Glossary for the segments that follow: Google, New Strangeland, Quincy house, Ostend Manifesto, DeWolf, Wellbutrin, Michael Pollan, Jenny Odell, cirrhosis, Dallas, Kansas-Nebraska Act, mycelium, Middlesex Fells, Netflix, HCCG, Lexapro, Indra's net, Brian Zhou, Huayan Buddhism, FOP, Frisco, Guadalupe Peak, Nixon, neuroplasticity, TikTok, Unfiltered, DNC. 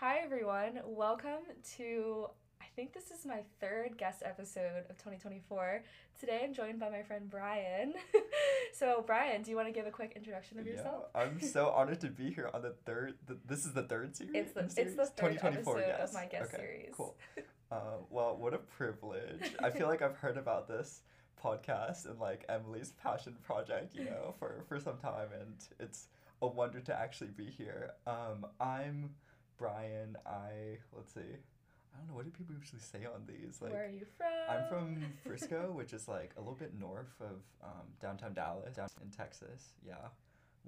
Hi everyone, welcome to, I think this is my third guest episode of 2024. Today I'm joined by my friend Brian. So Brian, do you want to give a quick introduction of yourself? Yeah, I'm so honored to be here on the third, this is the third series? It's the third episode of my guest series. Cool. Well, what a privilege. I feel like I've heard about this podcast and like Emily's passion project, you know, for some time, and it's a wonder to actually be here. I'm Brian. I don't know, what do people usually say on these? Like, where are you from? I'm from Frisco, which is like a little bit north of downtown Dallas, down in Texas. Yeah.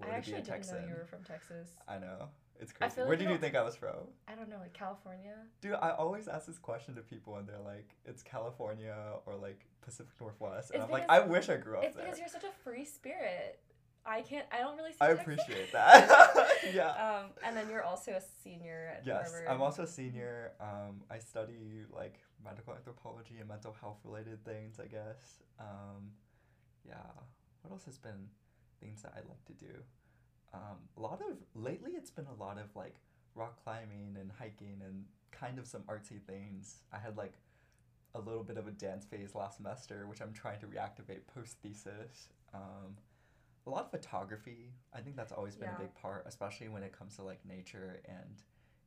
I actually didn't know you were from Texas. I know. It's crazy. Where did you think I was from? I don't know, like California? Dude, I always ask this question to people and they're like, it's California or like Pacific Northwest. And I'm like, I wish I grew up there. It's because you're such a free spirit. I don't really see that. I appreciate that. Yeah. And then you're also a senior at Harvard. Yes, I'm also a senior. I study like medical anthropology and mental health related things, I guess. Yeah. What else has been things that I like to do? Lately it's been a lot of like rock climbing and hiking and kind of some artsy things. I had like a little bit of a dance phase last semester, which I'm trying to reactivate post-thesis. A lot of photography. I think that's always been a big part, especially when it comes to like nature and,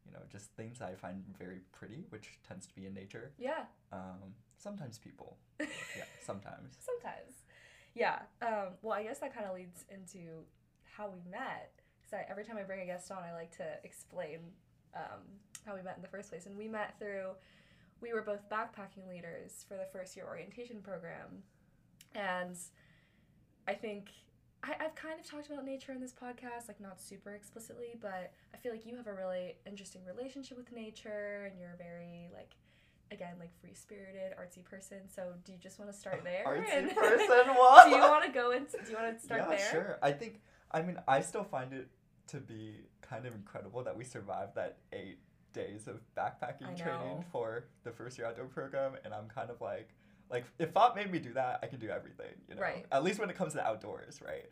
you know, just things I find very pretty, which tends to be in nature. Yeah. Sometimes people. Yeah, sometimes. Sometimes. Yeah. Well, I guess that kind of leads into how we met. Because every time I bring a guest on, I like to explain how we met in the first place. And we met through, we were both backpacking leaders for the first year orientation program. And I think I've kind of talked about nature in this podcast, like not super explicitly, but I feel like you have a really interesting relationship with nature and you're a very like, again, like free-spirited, artsy person. So do you just want to start there? Artsy person? What? Do you want to start there? Yeah, sure. I still find it to be kind of incredible that we survived that 8 days of backpacking training for the first year outdoor program. And I'm kind of like, if FOP made me do that, I can do everything, you know? Right. At least when it comes to outdoors, right?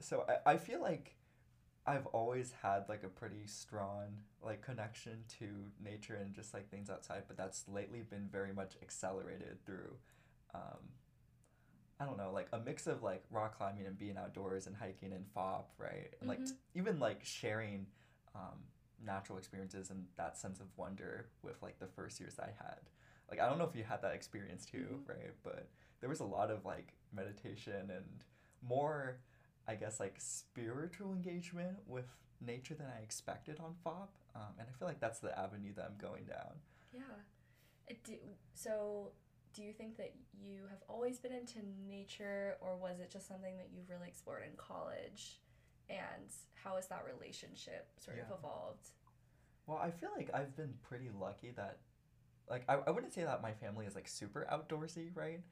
So I feel like I've always had, like, a pretty strong, like, connection to nature and just, like, things outside, but that's lately been very much accelerated through, I don't know, like, a mix of, like, rock climbing and being outdoors and hiking and FOP, right? And, like, even, like, sharing natural experiences and that sense of wonder with, like, the first years I had. Like, I don't know if you had that experience too, right? But there was a lot of, like, meditation and more, I guess, like, spiritual engagement with nature than I expected on FOP. And I feel like that's the avenue that I'm going down. Yeah. So do you think that you have always been into nature, or was it just something that you've really explored in college? And how has that relationship sort of evolved? Well, I feel like I've been pretty lucky that, like, I wouldn't say that my family is, like, super outdoorsy, right?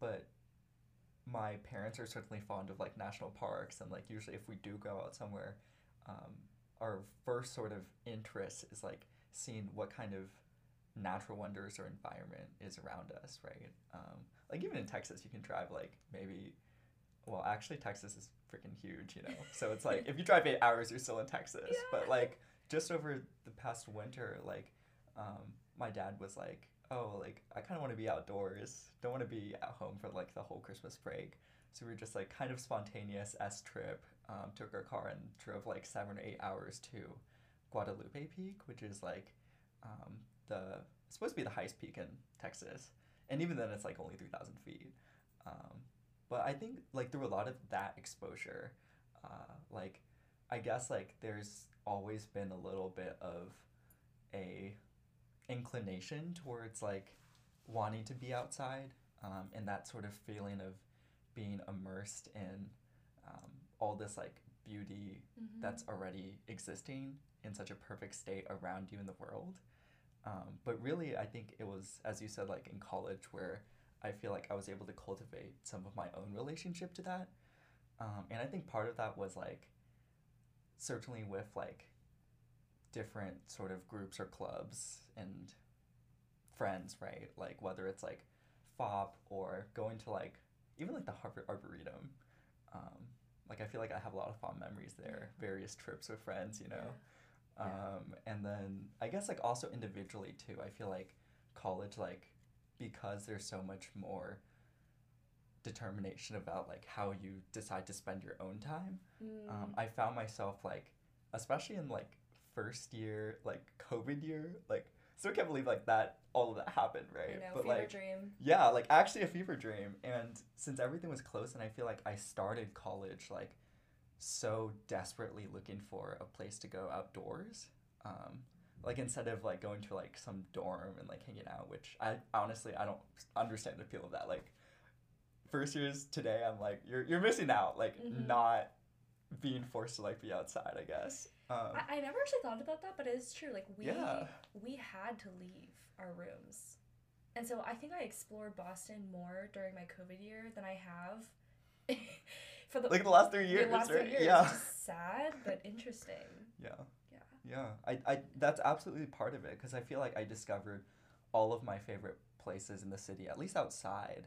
But my parents are certainly fond of, like, national parks. And, like, usually if we do go out somewhere, our first sort of interest is, like, seeing what kind of natural wonders or environment is around us, right? Like, even in Texas, you can drive, like, maybe... Well, actually, Texas is freaking huge, you know? So it's, like, if you drive 8 hours, you're still in Texas. Yeah. But, like, just over the past winter, like... my dad was like, oh, like, I kind of want to be outdoors. Don't want to be at home for, like, the whole Christmas break. So we were just, like, kind of spontaneous trip. Took our car and drove, like, 7 or 8 hours to Guadalupe Peak, which is, like, it's supposed to be the highest peak in Texas. And even then, it's, like, only 3,000 feet. But I think, like, through a lot of that exposure, like, I guess, like, there's always been a little bit of a... inclination towards like wanting to be outside, and that sort of feeling of being immersed in all this like beauty that's already existing in such a perfect state around you in the world. But really, I think it was, as you said, like in college where I feel like I was able to cultivate some of my own relationship to that. And I think part of that was like certainly with like different sort of groups or clubs and friends, right? Like whether it's like FOP or going to like even like the Harvard Arboretum, like I feel like I have a lot of fond memories there. Various trips with friends, you know. And then I guess like also individually too, I feel like college, like because there's so much more determination about like how you decide to spend your own time. I found myself like, especially in like first year, like COVID year, like so I can't believe like that all of that happened, right? I know, fever like, dream. Yeah, like actually a fever dream. And since everything was close, and I feel like I started college like so desperately looking for a place to go outdoors, like instead of like going to like some dorm and like hanging out, which I honestly I don't understand the appeal of that. Like first years today, I'm like you're missing out, like not being forced to like be outside, I guess. I never actually thought about that, but it is true. Like we had to leave our rooms, and so I think I explored Boston more during my COVID year than I have. For the, like the last 3 years, right? Yeah. It's just sad, but interesting. Yeah. Yeah. Yeah. I that's absolutely part of it, because I feel like I discovered all of my favorite places in the city, at least outside,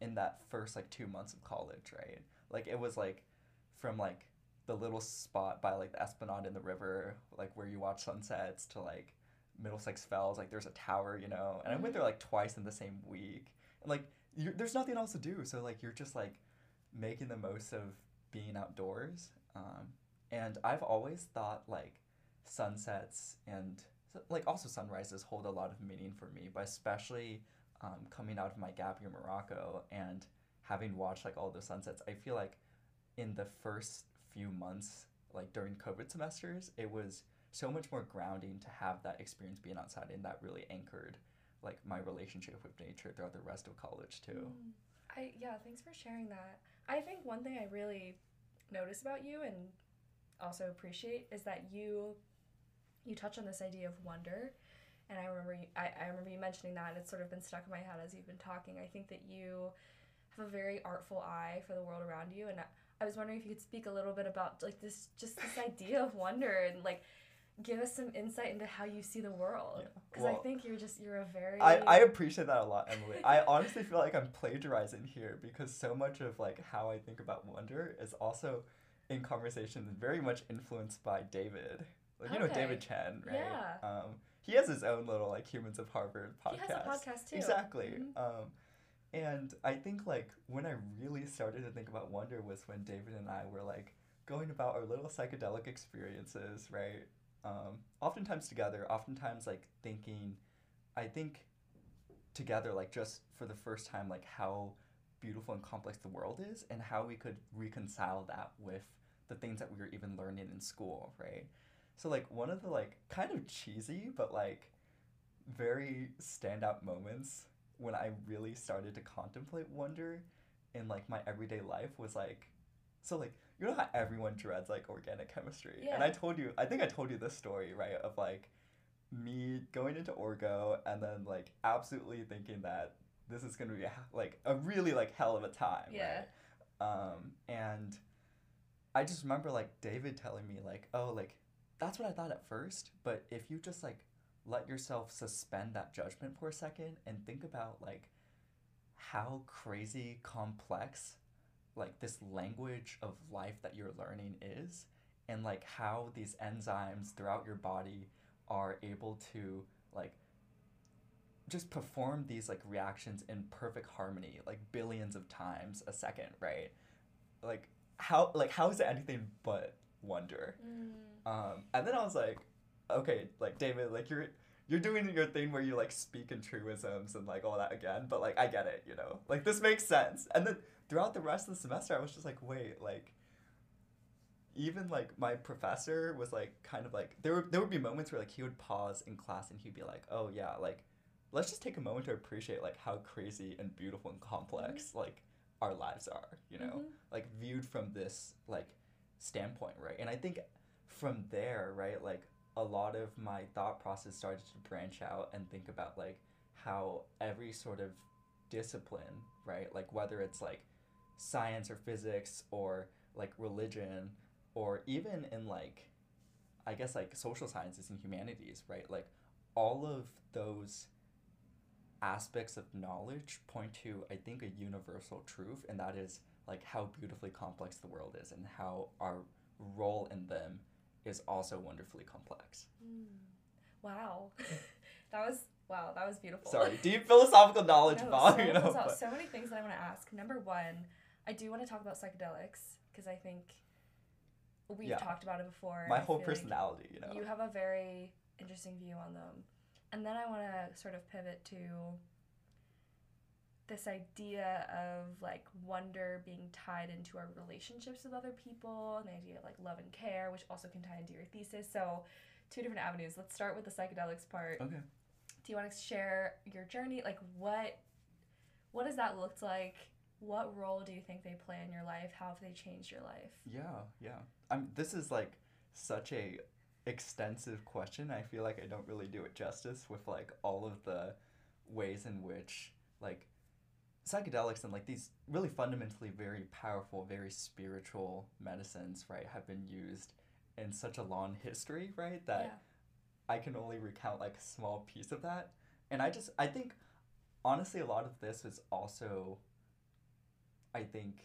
in that first like 2 months of college, right? Like it was like from like the little spot by like the Esplanade in the river, like where you watch sunsets, to like Middlesex Fells, like there's a tower, you know? And I went there like twice in the same week. And like there's nothing else to do, so like you're just like making the most of being outdoors. And I've always thought like sunsets and like also sunrises hold a lot of meaning for me, but especially coming out of my gap year in Morocco and having watched like all those sunsets, I feel like in the first few months, like during COVID semesters, it was so much more grounding to have that experience being outside, and that really anchored like my relationship with nature throughout the rest of college too. Yeah, thanks for sharing that. I think one thing I really notice about you and also appreciate is that you touch on this idea of wonder, and I remember you mentioning that, and it's sort of been stuck in my head as you've been talking. I think that you have a very artful eye for the world around you, and I was wondering if you could speak a little bit about like this idea of wonder, and like give us some insight into how you see the world. Because I think you're a very... I appreciate that a lot, Emily. I honestly feel like I'm plagiarizing here, because so much of like how I think about wonder is also in conversations very much influenced by David. Like, you know David Chen, right? Yeah. He has his own little like Humans of Harvard podcast. He has a podcast too. Exactly. Mm-hmm. And I think like when I really started to think about wonder was when David and I were like going about our little psychedelic experiences, right? Oftentimes together, oftentimes like thinking, I think together like just for the first time like how beautiful and complex the world is, and how we could reconcile that with the things that we were even learning in school, right? So like one of the like kind of cheesy but like very standout moments when I really started to contemplate wonder in like my everyday life was like, so like you know how everyone dreads like organic chemistry, and I think I told you this story, right, of like me going into orgo and then like absolutely thinking that this is going to be like a really like hell of a time, right? And I just remember like David telling me like, oh, like that's what I thought at first, but if you just like let yourself suspend that judgment for a second and think about like how crazy complex like this language of life that you're learning is, and like how these enzymes throughout your body are able to like just perform these like reactions in perfect harmony like billions of times a second, right? Like how is it anything but wonder? And then I was like, okay, like David, like you're doing your thing where you like speak in truisms and like all that again, but like I get it, you know, like this makes sense. And then throughout the rest of the semester, I was just like, wait, like even like my professor was like kind of like there would be moments where like he would pause in class and he'd be like, oh yeah, like let's just take a moment to appreciate like how crazy and beautiful and complex like our lives are, you know, like viewed from this like standpoint, right? And I think from there, right, like a lot of my thought process started to branch out and think about like how every sort of discipline, right, like whether it's like science or physics or like religion, or even in like I guess like social sciences and humanities, right, like all of those aspects of knowledge point to I think a universal truth, and that is like how beautifully complex the world is and how our role in them is also wonderfully complex. Mm. Wow. That was beautiful. Sorry, deep philosophical knowledge, Bob. So many things that I want to ask. Number one, I do want to talk about psychedelics because I think we've talked about it before. My whole personality, like, you have a very interesting view on them. And then I want to sort of pivot to this idea of, like, wonder being tied into our relationships with other people, and the idea of, like, love and care, which also can tie into your thesis. So two different avenues. Let's start with the psychedelics part. Okay. Do you want to share your journey? Like, what has that looked like? What role do you think they play in your life? How have they changed your life? Yeah. This is, like, such a extensive question. I feel like I don't really do it justice with, like, all of the ways in which, like, psychedelics and, like, these really fundamentally very powerful, very spiritual medicines, right, have been used in such a long history, right, that I can only recount, like, a small piece of that. And I think, honestly, a lot of this is also, I think,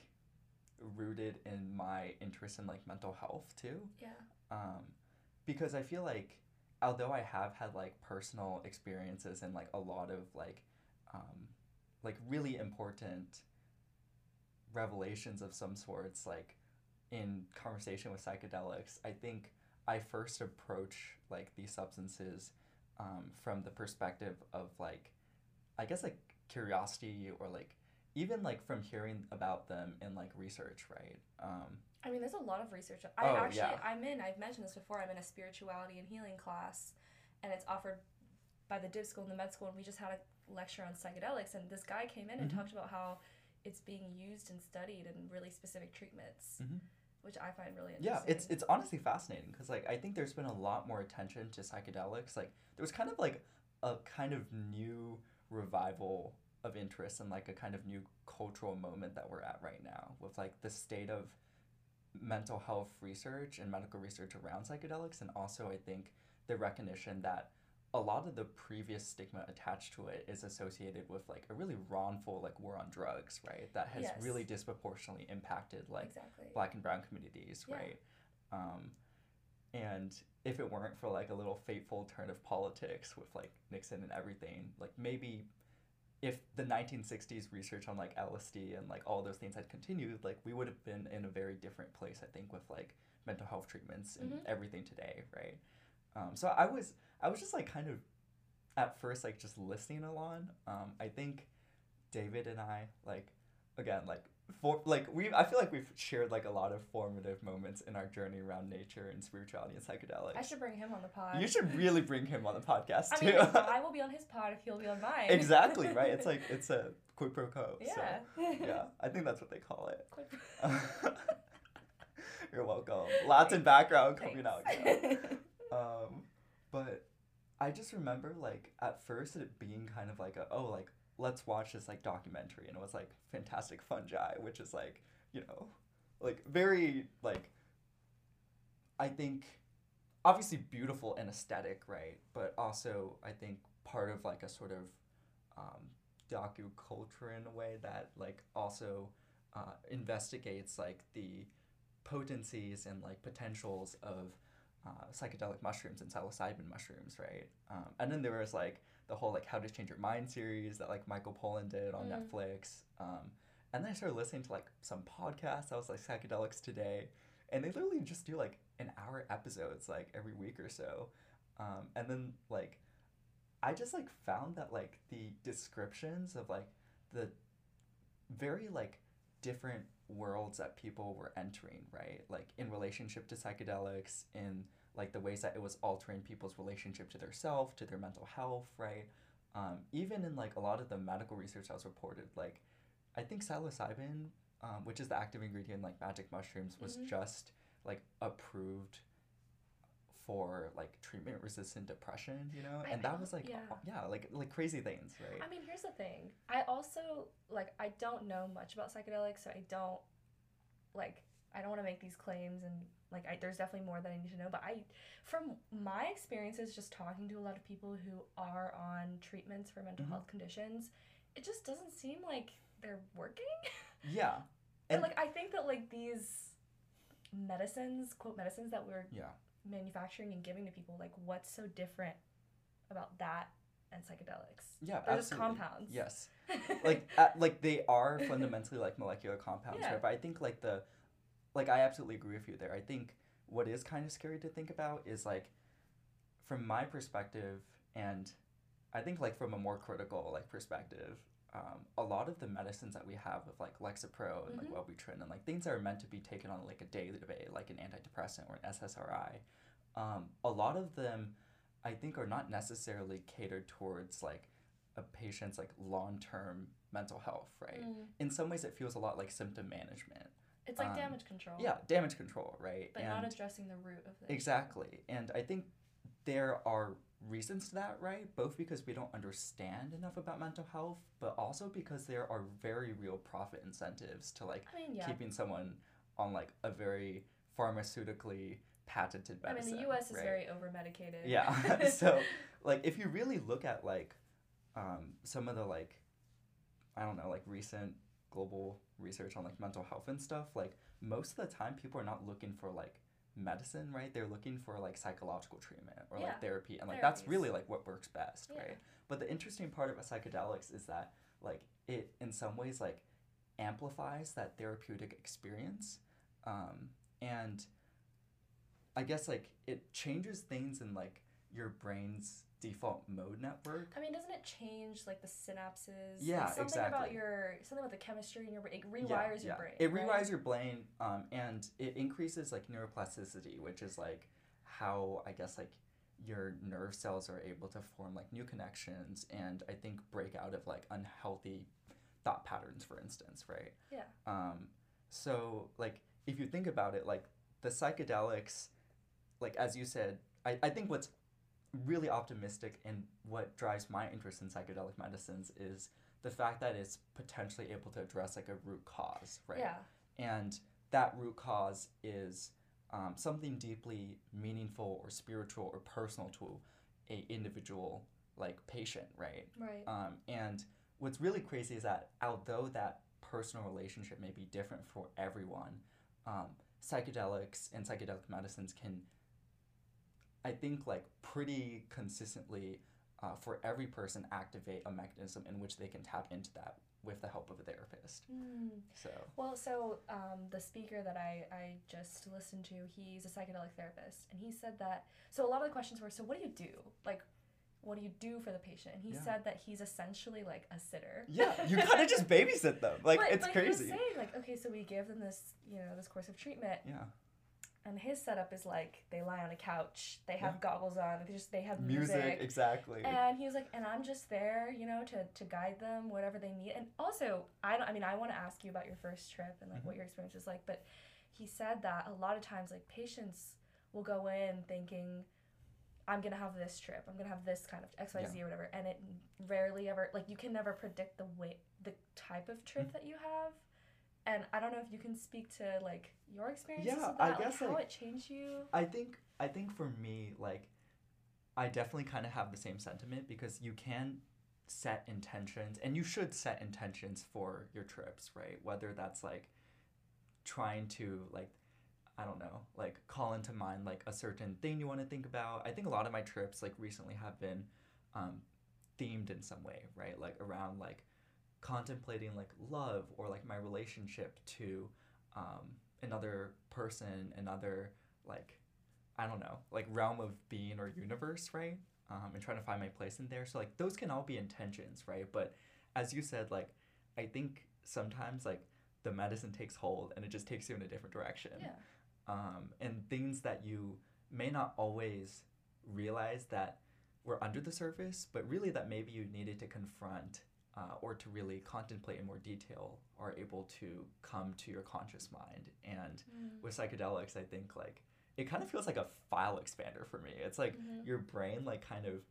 rooted in my interest in, like, mental health, too. Yeah. Because I feel like, although I have had, like, personal experiences and, like, a lot of, like really important revelations of some sorts, like, in conversation with psychedelics, I think I first approach, like, these substances from the perspective of, like, I guess, like, curiosity, or, like, even, like, from hearing about them in, like, research, right? There's a lot of research. I've mentioned this before, I'm in a spirituality and healing class, and it's offered by the Div school and the med school, and we just had a lecture on psychedelics, and this guy came in and talked about how it's being used and studied in really specific treatments, which I find really interesting. Yeah, it's honestly fascinating, because, like, I think there's been a lot more attention to psychedelics. Like, there was kind of, like, a kind of new revival of interest and, like, a kind of new cultural moment that we're at right now with, like, the state of mental health research and medical research around psychedelics, and also, I think, the recognition that a lot of the previous stigma attached to it is associated with, like, a really wrongful, like, war on drugs, right? That has really disproportionately impacted, like, Black and brown communities, right? And if it weren't for, like, a little fateful turn of politics with, like, Nixon and everything, like, maybe if the 1960s research on, like, LSD and, like, all those things had continued, like, we would have been in a very different place, I think, with, like, mental health treatments and everything today, right? So I was just, like, kind of at first, like, just listening along. I think David and I, like, again, like, I feel like we've shared, like, a lot of formative moments in our journey around nature and spirituality and psychedelics. I should bring him on the pod. You should really bring him on the podcast, too. I will be on his pod if he'll be on mine. Exactly, right? It's, like, it's a quid pro quo. Yeah. So, yeah, I think that's what they call it. Quid pro quo. You're welcome. Lots in background coming out now. But I just remember, like, at first it being kind of like like, let's watch this, like, documentary, and it was, like, Fantastic Fungi, which is, like, very, like, I think obviously beautiful and aesthetic, right? But also I think part of, like, a sort of docuculture in a way that, like, also investigates, like, the potencies and, like, potentials of psychedelic mushrooms and psilocybin mushrooms, right? And then there was, like, the whole, like, How to Change Your Mind series that, like, Michael Pollan did on Netflix. And then I started listening to, like, some podcasts. I was, like, Psychedelics Today. And they literally just do, like, an hour episodes, like, every week or so. And then, like, I just, like, found that, like, the descriptions of, like, the very, like, different worlds that people were entering, right? Like, in relationship to psychedelics, in, like, the ways that it was altering people's relationship to their self, to their mental health, right? Even in, like, a lot of the medical research that was reported, like, I think psilocybin, which is the active ingredient in, like, magic mushrooms, was just, like, approved for, like, treatment-resistant depression, And that was, like, like, crazy things, right? Here's the thing. I also, like, I don't know much about psychedelics, so I don't want to make these claims, and, like, there's definitely more that I need to know, but from my experiences just talking to a lot of people who are on treatments for mental health conditions, it just doesn't seem like they're working. Yeah. And, like, I think that, like, these medicines, quote, medicines that we're manufacturing and giving to people, like, what's so different about that and psychedelics? Yeah, they're absolutely. Just compounds. Yes. like they are fundamentally like molecular compounds, yeah. right? But I think like I absolutely agree with you there. I think what is kind of scary to think about is, like, from my perspective, and I think, like, from a more critical, like, perspective, a lot of the medicines that we have with, like, Lexapro and, like, Wellbutrin and, like, things that are meant to be taken on, like, a day-to-day, like an antidepressant or an SSRI, a lot of them, I think, are not necessarily catered towards, like, a patient's, like, long-term mental health, right? Mm. In some ways, it feels a lot like symptom management. It's like damage control. Yeah, damage control, right? But not addressing the root of the Exactly. issue. And I think there are reasons to that, right? Both because we don't understand enough about mental health, but also because there are very real profit incentives to, like, keeping someone on, like, a very pharmaceutically patented medicine. I mean, the U.S. is very over-medicated. Yeah. So, like, if you really look at, like, some of the, like, I don't know, like, recent global research on, like, mental health and stuff, like, most of the time people are not looking for, like, medicine, right? They're looking for, like, psychological treatment or, like, therapy. And, like, that's really, like, what works best, right? But the interesting part about psychedelics is that, like, it, in some ways, like, amplifies that therapeutic experience. And I guess, like, it changes things in, like, your brain's default mode network. I mean, doesn't it change, like, the synapses? Yeah, like, something about the chemistry in your brain. It rewires your brain. It rewires your brain, and it increases, like, neuroplasticity, which is, like, how, I guess, like, your nerve cells are able to form, like, new connections and, I think, break out of, like, unhealthy thought patterns, for instance, right? Yeah. So, like, if you think about it, like, the psychedelics, like, as you said, I think what's really optimistic and what drives my interest in psychedelic medicines is the fact that it's potentially able to address, like, a root cause, right? Yeah. And that root cause is something deeply meaningful or spiritual or personal to a individual, like, patient, right? Right. And what's really crazy is that although that personal relationship may be different for everyone, psychedelics and psychedelic medicines can, I think, like, pretty consistently for every person activate a mechanism in which they can tap into that with the help of a therapist. Mm. So. Well, so the speaker that I just listened to, he's a psychedelic therapist, and he said that, so a lot of the questions were, so what do you do? Like, what do you do for the patient? And he said that he's essentially, like, a sitter. Yeah, you kind of just babysit them. Like, it's crazy. But he was saying, like, okay, so we give them this, you know, this course of treatment. Yeah. And his setup is, like, they lie on a couch, they have goggles on, they have music. Exactly. And he was like, and I'm just there, you know, to guide them, whatever they need. And also, I want to ask you about your first trip and, like, what your experience was like, but he said that a lot of times, like, patients will go in thinking, I'm going to have this trip, I'm going to have this kind of XYZ or whatever, and it rarely ever, like, you can never predict the type of trip that you have. And I don't know if you can speak to, like, your experiences with that, I guess, like, how it changed you. I think for me, like, I definitely kind of have the same sentiment, because you can set intentions, and you should set intentions for your trips, right? Whether that's, like, trying to, like, I don't know, like, call into mind, like, a certain thing you want to think about. I think a lot of my trips, like, recently have been themed in some way, right? Like, around, like, contemplating, like, love, or, like, my relationship to another person, another, like, I don't know, like, realm of being or universe, right? And trying to find my place in there. So, like, those can all be intentions, right? But as you said, like, I think sometimes, like, the medicine takes hold and it just takes you in a different direction. Yeah. And things that you may not always realize that were under the surface, but really that maybe you needed to confront or to really contemplate in more detail, are able to come to your conscious mind. And with psychedelics, I think, like, it kind of feels like a file expander for me. It's like your brain, like, kind of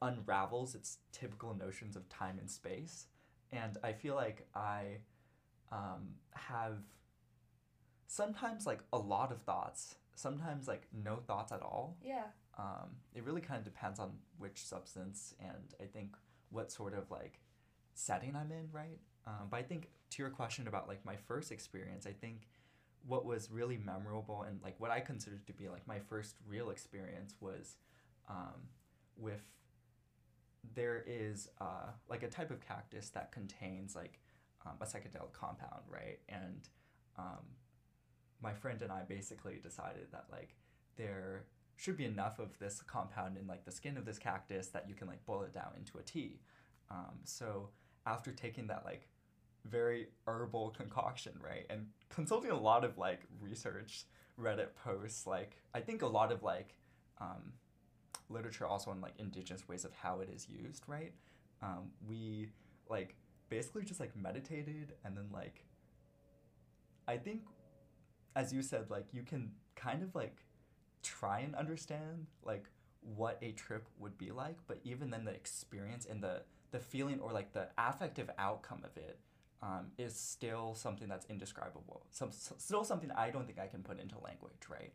unravels its typical notions of time and space. And I feel like I have sometimes, like, a lot of thoughts, sometimes, like, no thoughts at all. Yeah. It really kind of depends on which substance, and I think what sort of, like, setting I'm in, right? But I think to your question about, like, my first experience, I think what was really memorable and like what I considered to be like my first real experience was with there is like a type of cactus that contains like a psychedelic compound, right? And my friend and I basically decided that like there should be enough of this compound in like the skin of this cactus that you can like boil it down into a tea. So after taking that like very herbal concoction, right, and consulting a lot of like research, Reddit posts, like I think a lot of like literature also on like indigenous ways of how it is used, right? We like basically just like meditated, and then like I think as you said, like you can kind of like try and understand like what a trip would be like, but even then the experience and the feeling or like the affective outcome of it is still something that's indescribable. Still something I don't think I can put into language, right?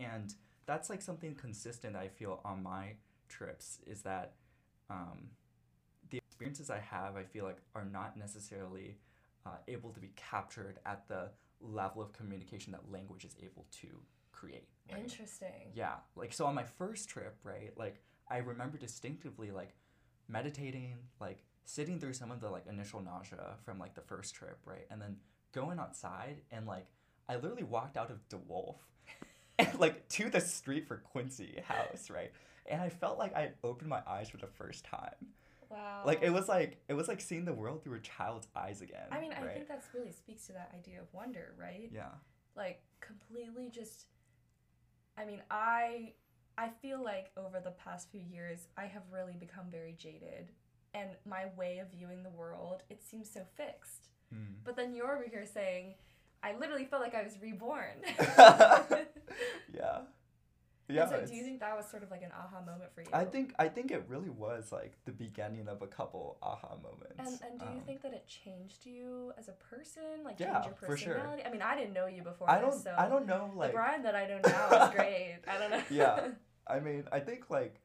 And that's like something consistent I feel on my trips is that the experiences I have, I feel like are not necessarily able to be captured at the level of communication that language is able to create. Right? Interesting. Yeah. Like, so on my first trip, right, like I remember distinctively like meditating, like sitting through some of the like initial nausea from like the first trip, right? And then going outside and like, I literally walked out of DeWolf and like to the street for Quincy house, right? And I felt like I had opened my eyes for the first time. Wow. Like it was like seeing the world through a child's eyes again. I mean, right? I think that's really speaks to that idea of wonder, right? Yeah. Like completely just, I mean, I feel like over the past few years, I have really become very jaded. And my way of viewing the world, it seems so fixed. Mm. But then you're over here saying, I literally felt like I was reborn. Yeah. Yeah. So do you think that was sort of like an aha moment for you? I think it really was like the beginning of a couple aha moments. And do you think that it changed you as a person? Like yeah, changed your personality? For sure. I mean, I didn't know you before. I don't know, like the Brian that I know now is great. I don't know. Yeah. I mean, I think like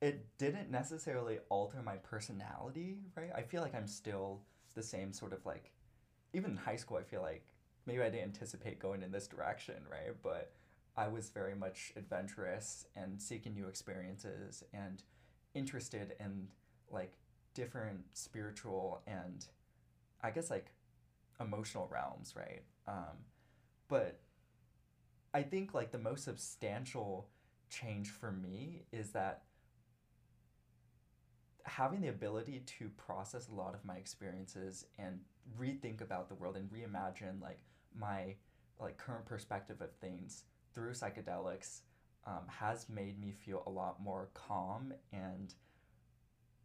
it didn't necessarily alter my personality, right? I feel like I'm still the same sort of like, even in high school, I feel like maybe I didn't anticipate going in this direction, right? But I was very much adventurous and seeking new experiences and interested in like different spiritual and I guess like emotional realms, right? But I think like the most substantial change for me is that having the ability to process a lot of my experiences and rethink about the world and reimagine like my like current perspective of things through psychedelics has made me feel a lot more calm. And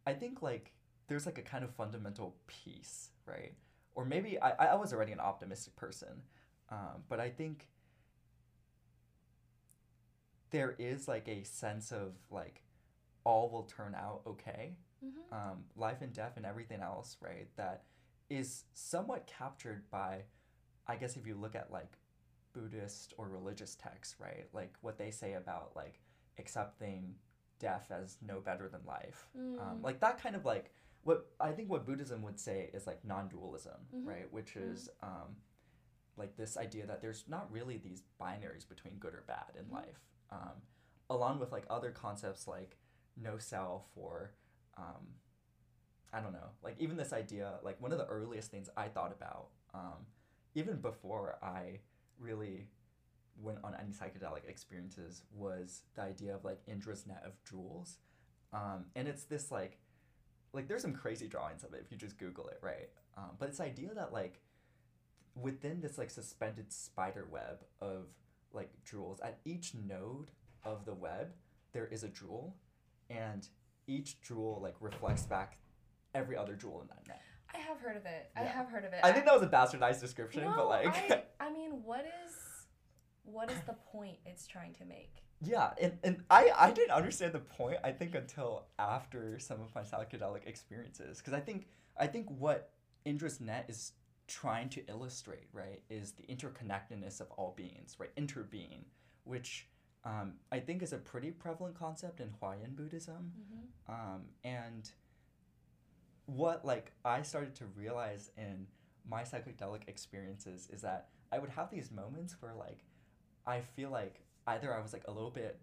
I think like there's like a kind of fundamental peace, right? Or maybe I was already an optimistic person, but I think there is like a sense of like all will turn out okay. Mm-hmm. Life and death and everything else, right? That is somewhat captured by, I guess if you look at like Buddhist or religious texts, right? Like what they say about like accepting death as no better than life. Mm. Like that kind of like what I think what Buddhism would say is like non-dualism, mm-hmm. right? Which is like this idea that there's not really these binaries between good or bad in mm-hmm. life. Along with like other concepts like no self or I don't know, like even this idea, like one of the earliest things I thought about even before I really went on any psychedelic experiences was the idea of like Indra's net of jewels. And it's this like there's some crazy drawings of it if you just Google it, right? But it's the idea that like within this like suspended spider web of like jewels, at each node of the web, there is a jewel, and each jewel like reflects back every other jewel in that net. I have heard of it. Yeah. I have heard of it. I think that was a bastardized description, no, but like I mean, what is the point it's trying to make? Yeah, and I didn't understand the point, I think, until after some of my psychedelic experiences, because I think what Indra's net is trying to illustrate, right, is the interconnectedness of all beings, right, interbeing, which I think is a pretty prevalent concept in Huayan Buddhism. Mm-hmm. And what like I started to realize in my psychedelic experiences is that I would have these moments where, like, I feel like either I was, like, a little bit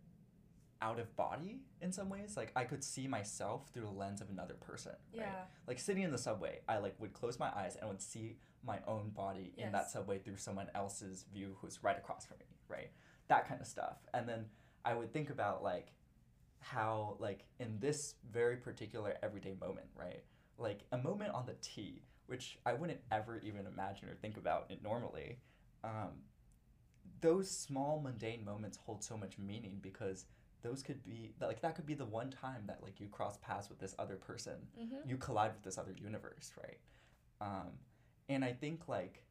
out of body in some ways. Like, I could see myself through the lens of another person. Yeah. Right? Like, sitting in the subway, I, like, would close my eyes and would see my own body in that subway through someone else's view who's right across from me, right? That kind of stuff. And then I would think about, like, how, like, in this very particular everyday moment, right, like, a moment on the T, which I wouldn't ever even imagine or think about it normally, those small mundane moments hold so much meaning, because those could be, like, that could be the one time that, like, you cross paths with this other person, you collide with this other universe, right? And I think, like,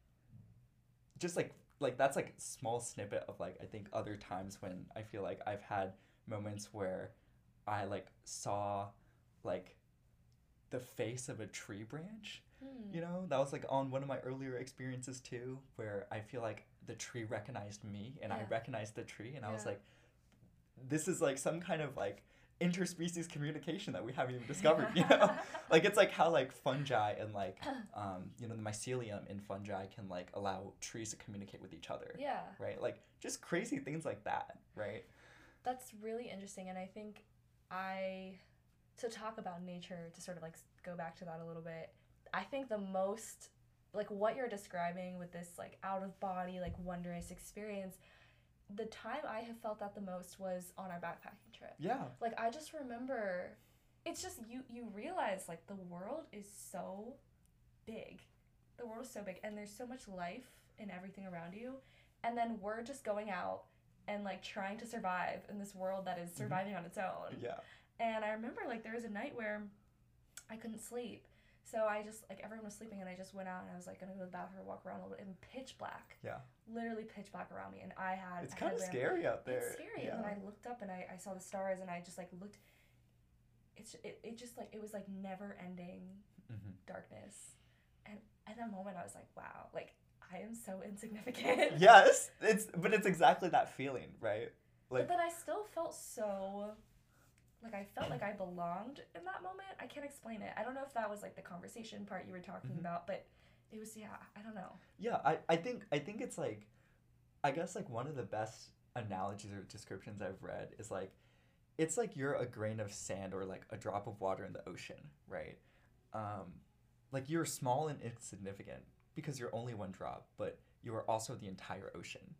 just, like, that's, like, small snippet of, like, I think other times when I feel like I've had moments where I, like, saw, like, the face of a tree branch, you know? That was, like, on one of my earlier experiences, too, where I feel like the tree recognized me, and I recognized the tree, and I was like, this is, like, some kind of, like, interspecies communication that we haven't even discovered, you know? Like, it's, like, how, like, fungi and, like, you know, the mycelium in fungi can, like, allow trees to communicate with each other. Yeah. Right? Like, just crazy things like that, right? That's really interesting, and I think to talk about nature, to sort of, like, go back to that a little bit, I think the most, like, what you're describing with this, like, out-of-body, like, wondrous experience, the time I have felt that the most was on our backpacking trip. Yeah. Like, I just remember, it's just, you realize, like, the world is so big. The world is so big, and there's so much life in everything around you, and then we're just going out and, like, trying to survive in this world that is surviving on its own. Yeah. And I remember, like, there was a night where I couldn't sleep. So I just, like, everyone was sleeping, and I just went out, and I was, like, going to go to the bathroom, walk around a little bit, and pitch black. Yeah. Literally pitch black around me, and it's kind of scary out there. It's scary. Yeah. And then I looked up, and I saw the stars, and I just, like, looked. It just, like, it was, like, never-ending darkness. And at that moment, I was like, wow, like, I am so insignificant. Yes. But it's exactly that feeling, right? Like, but then I still felt so... Like, I felt like I belonged in that moment. I can't explain it. I don't know if that was, like, the conversation part you were talking about, but it was, I don't know. Yeah, I think it's, like, I guess, like, one of the best analogies or descriptions I've read is, like, it's like you're a grain of sand or, like, a drop of water in the ocean, right? Like, you're small and insignificant because you're only one drop, but you are also the entire ocean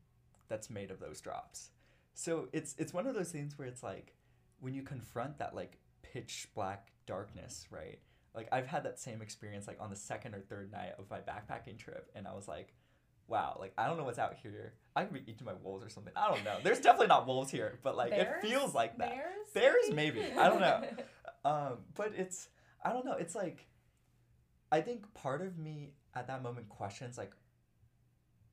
that's made of those drops. So it's one of those things where it's, like, when you confront that, like, pitch black darkness, right? Like, I've had that same experience, like, on the second or third night of my backpacking trip, and I was like, wow, like, I don't know what's out here. I could be eaten by wolves or something. I don't know. There's definitely not wolves here, but, like, bears? It feels like that. Bears maybe. I don't know. But it's, I don't know. It's, like, I think part of me at that moment questions, like,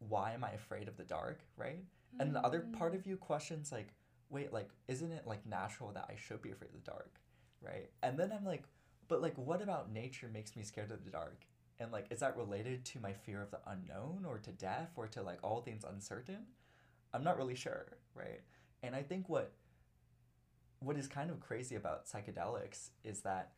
why am I afraid of the dark, right? And the other part of you questions, like, wait, like, isn't it, like, natural that I should be afraid of the dark, right? And then I'm like, but, like, what about nature makes me scared of the dark? And, like, is that related to my fear of the unknown or to death or to, like, all things uncertain? I'm not really sure, right? And I think what is kind of crazy about psychedelics is that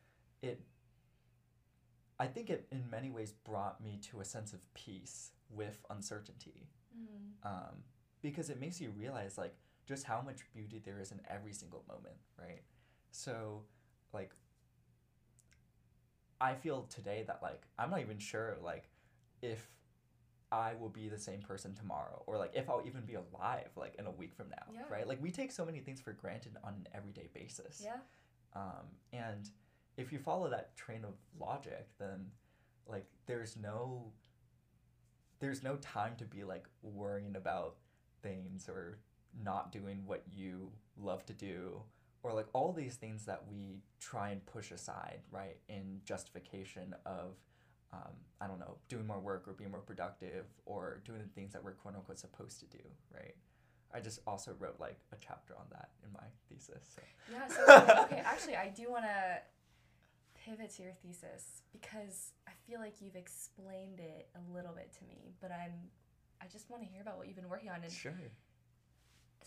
I think it in many ways brought me to a sense of peace with uncertainty. Because it makes you realize, like, just how much beauty there is in every single moment, right? So, like, I feel today that, like, I'm not even sure, like, if I will be the same person tomorrow or, like, if I'll even be alive, like, in a week from now, right? Like, we take so many things for granted on an everyday basis. Yeah. And if you follow that train of logic, then, like, there's no time to be, like, worrying about things or not doing what you love to do, or, like, all these things that we try and push aside, right, in justification of, I don't know, doing more work or being more productive or doing the things that we're quote-unquote supposed to do, right? I just also wrote, like, a chapter on that in my thesis. So. Yeah, so, okay, actually, I do want to pivot to your thesis because I feel like you've explained it a little bit to me, but I just want to hear about what you've been working on. And sure.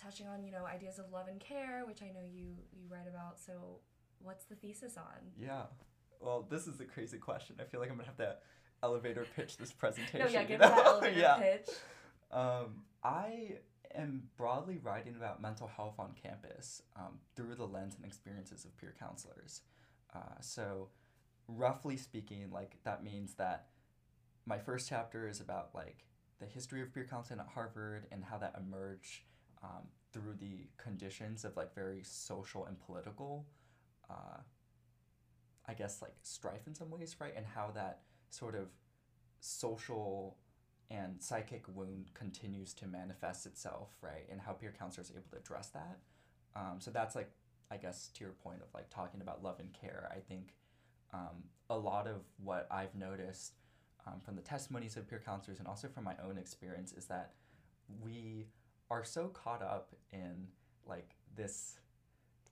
Touching on, you know, ideas of love and care, which I know you write about. So what's the thesis on? Yeah. Well, this is a crazy question. I feel like I'm going to have to elevator pitch this presentation. No, yeah, give me that elevator pitch. I am broadly writing about mental health on campus through the lens and experiences of peer counselors. So roughly speaking, like, that means that my first chapter is about, like, the history of peer counseling at Harvard and how that emerged through the conditions of, like, very social and political, I guess, like, strife in some ways, right? And how that sort of social and psychic wound continues to manifest itself, right? And how peer counselors are able to address that. So that's, like, I guess, to your point of, like, talking about love and care, I think a lot of what I've noticed from the testimonies of peer counselors and also from my own experience is that we are so caught up in, like, this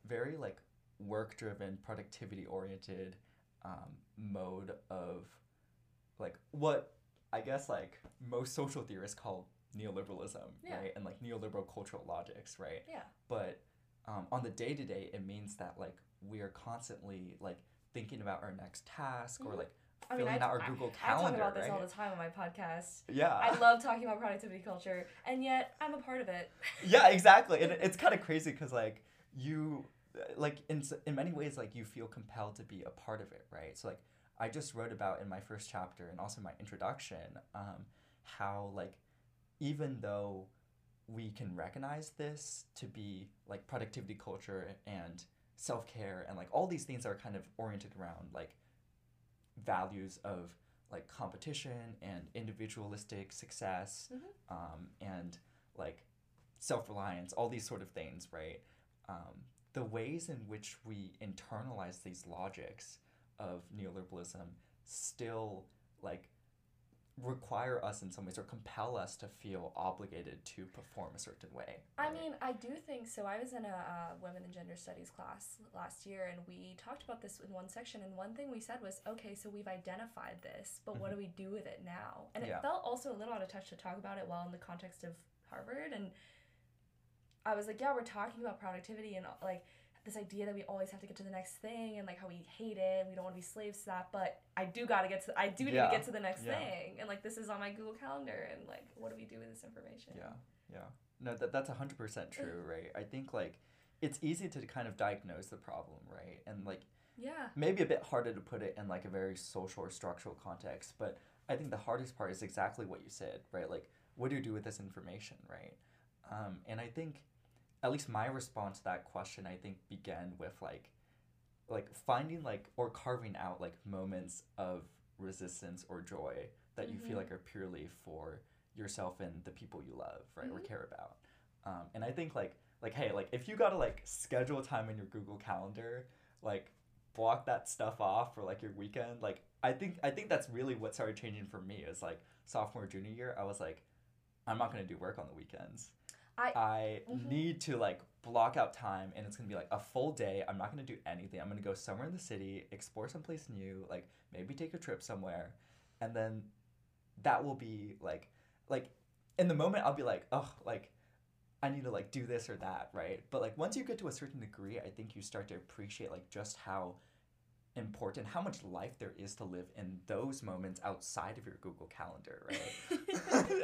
very, like, work-driven, productivity-oriented mode of, like, what I guess, like, most social theorists call neoliberalism, yeah, right? And, like, neoliberal cultural logics, right? Yeah. But on the day-to-day, it means that, like, we are constantly, like, thinking about our next task, mm-hmm, or, like, filling out our Google Calendar. I talk about this, right, all the time on my podcast. Yeah. I love talking about productivity culture, and yet I'm a part of it. Yeah, exactly. And it's kind of crazy because, like, you, like, in many ways, like, you feel compelled to be a part of it, right? So, like, I just wrote about in my first chapter and also my introduction how, like, even though we can recognize this to be, like, productivity culture and self-care and, like, all these things are kind of oriented around, like, values of, like, competition and individualistic success, mm-hmm, and, like, self-reliance, all these sort of things, right? The ways in which we internalize these logics of neoliberalism still, like, require us in some ways or compel us to feel obligated to perform a certain way. Right? I mean, I do think so. I was in a women and gender studies class last year, and we talked about this in one section, and one thing we said was, okay, so we've identified this, but, mm-hmm, what do we do with it now? And yeah, it felt also a little out of touch to talk about it while in the context of Harvard, and I was like, yeah, we're talking about productivity and, like, this idea that we always have to get to the next thing and, like, how we hate it and we don't want to be slaves to that, but I do need yeah, to get to the next, yeah, thing, and, like, this is on my Google Calendar, and, like, what do we do with this information? Yeah. No, that's 100% true, right? I think, like, it's easy to kind of diagnose the problem, right? And, like, yeah, maybe a bit harder to put it in, like, a very social or structural context, but I think the hardest part is exactly what you said, right? Like, what do you do with this information, right? And I think, at least my response to that question, I think, began with, like finding, like, or carving out, like, moments of resistance or joy that, mm-hmm, you feel like are purely for yourself and the people you love, right, mm-hmm, or care about. And I think, like, hey, like, if you gotta, like, schedule time in your Google Calendar, like, block that stuff off for, like, your weekend, like, I think that's really what started changing for me is, like, sophomore, junior year, I was like, I'm not gonna do work on the weekends. I mm-hmm, need to, like, block out time, and it's going to be, like, a full day. I'm not going to do anything. I'm going to go somewhere in the city, explore someplace new, like, maybe take a trip somewhere. And then that will be, like, in the moment, I'll be like, oh, like, I need to, like, do this or that, right? But, like, once you get to a certain degree, I think you start to appreciate, like, just how important, how much life there is to live in those moments outside of your Google Calendar, right?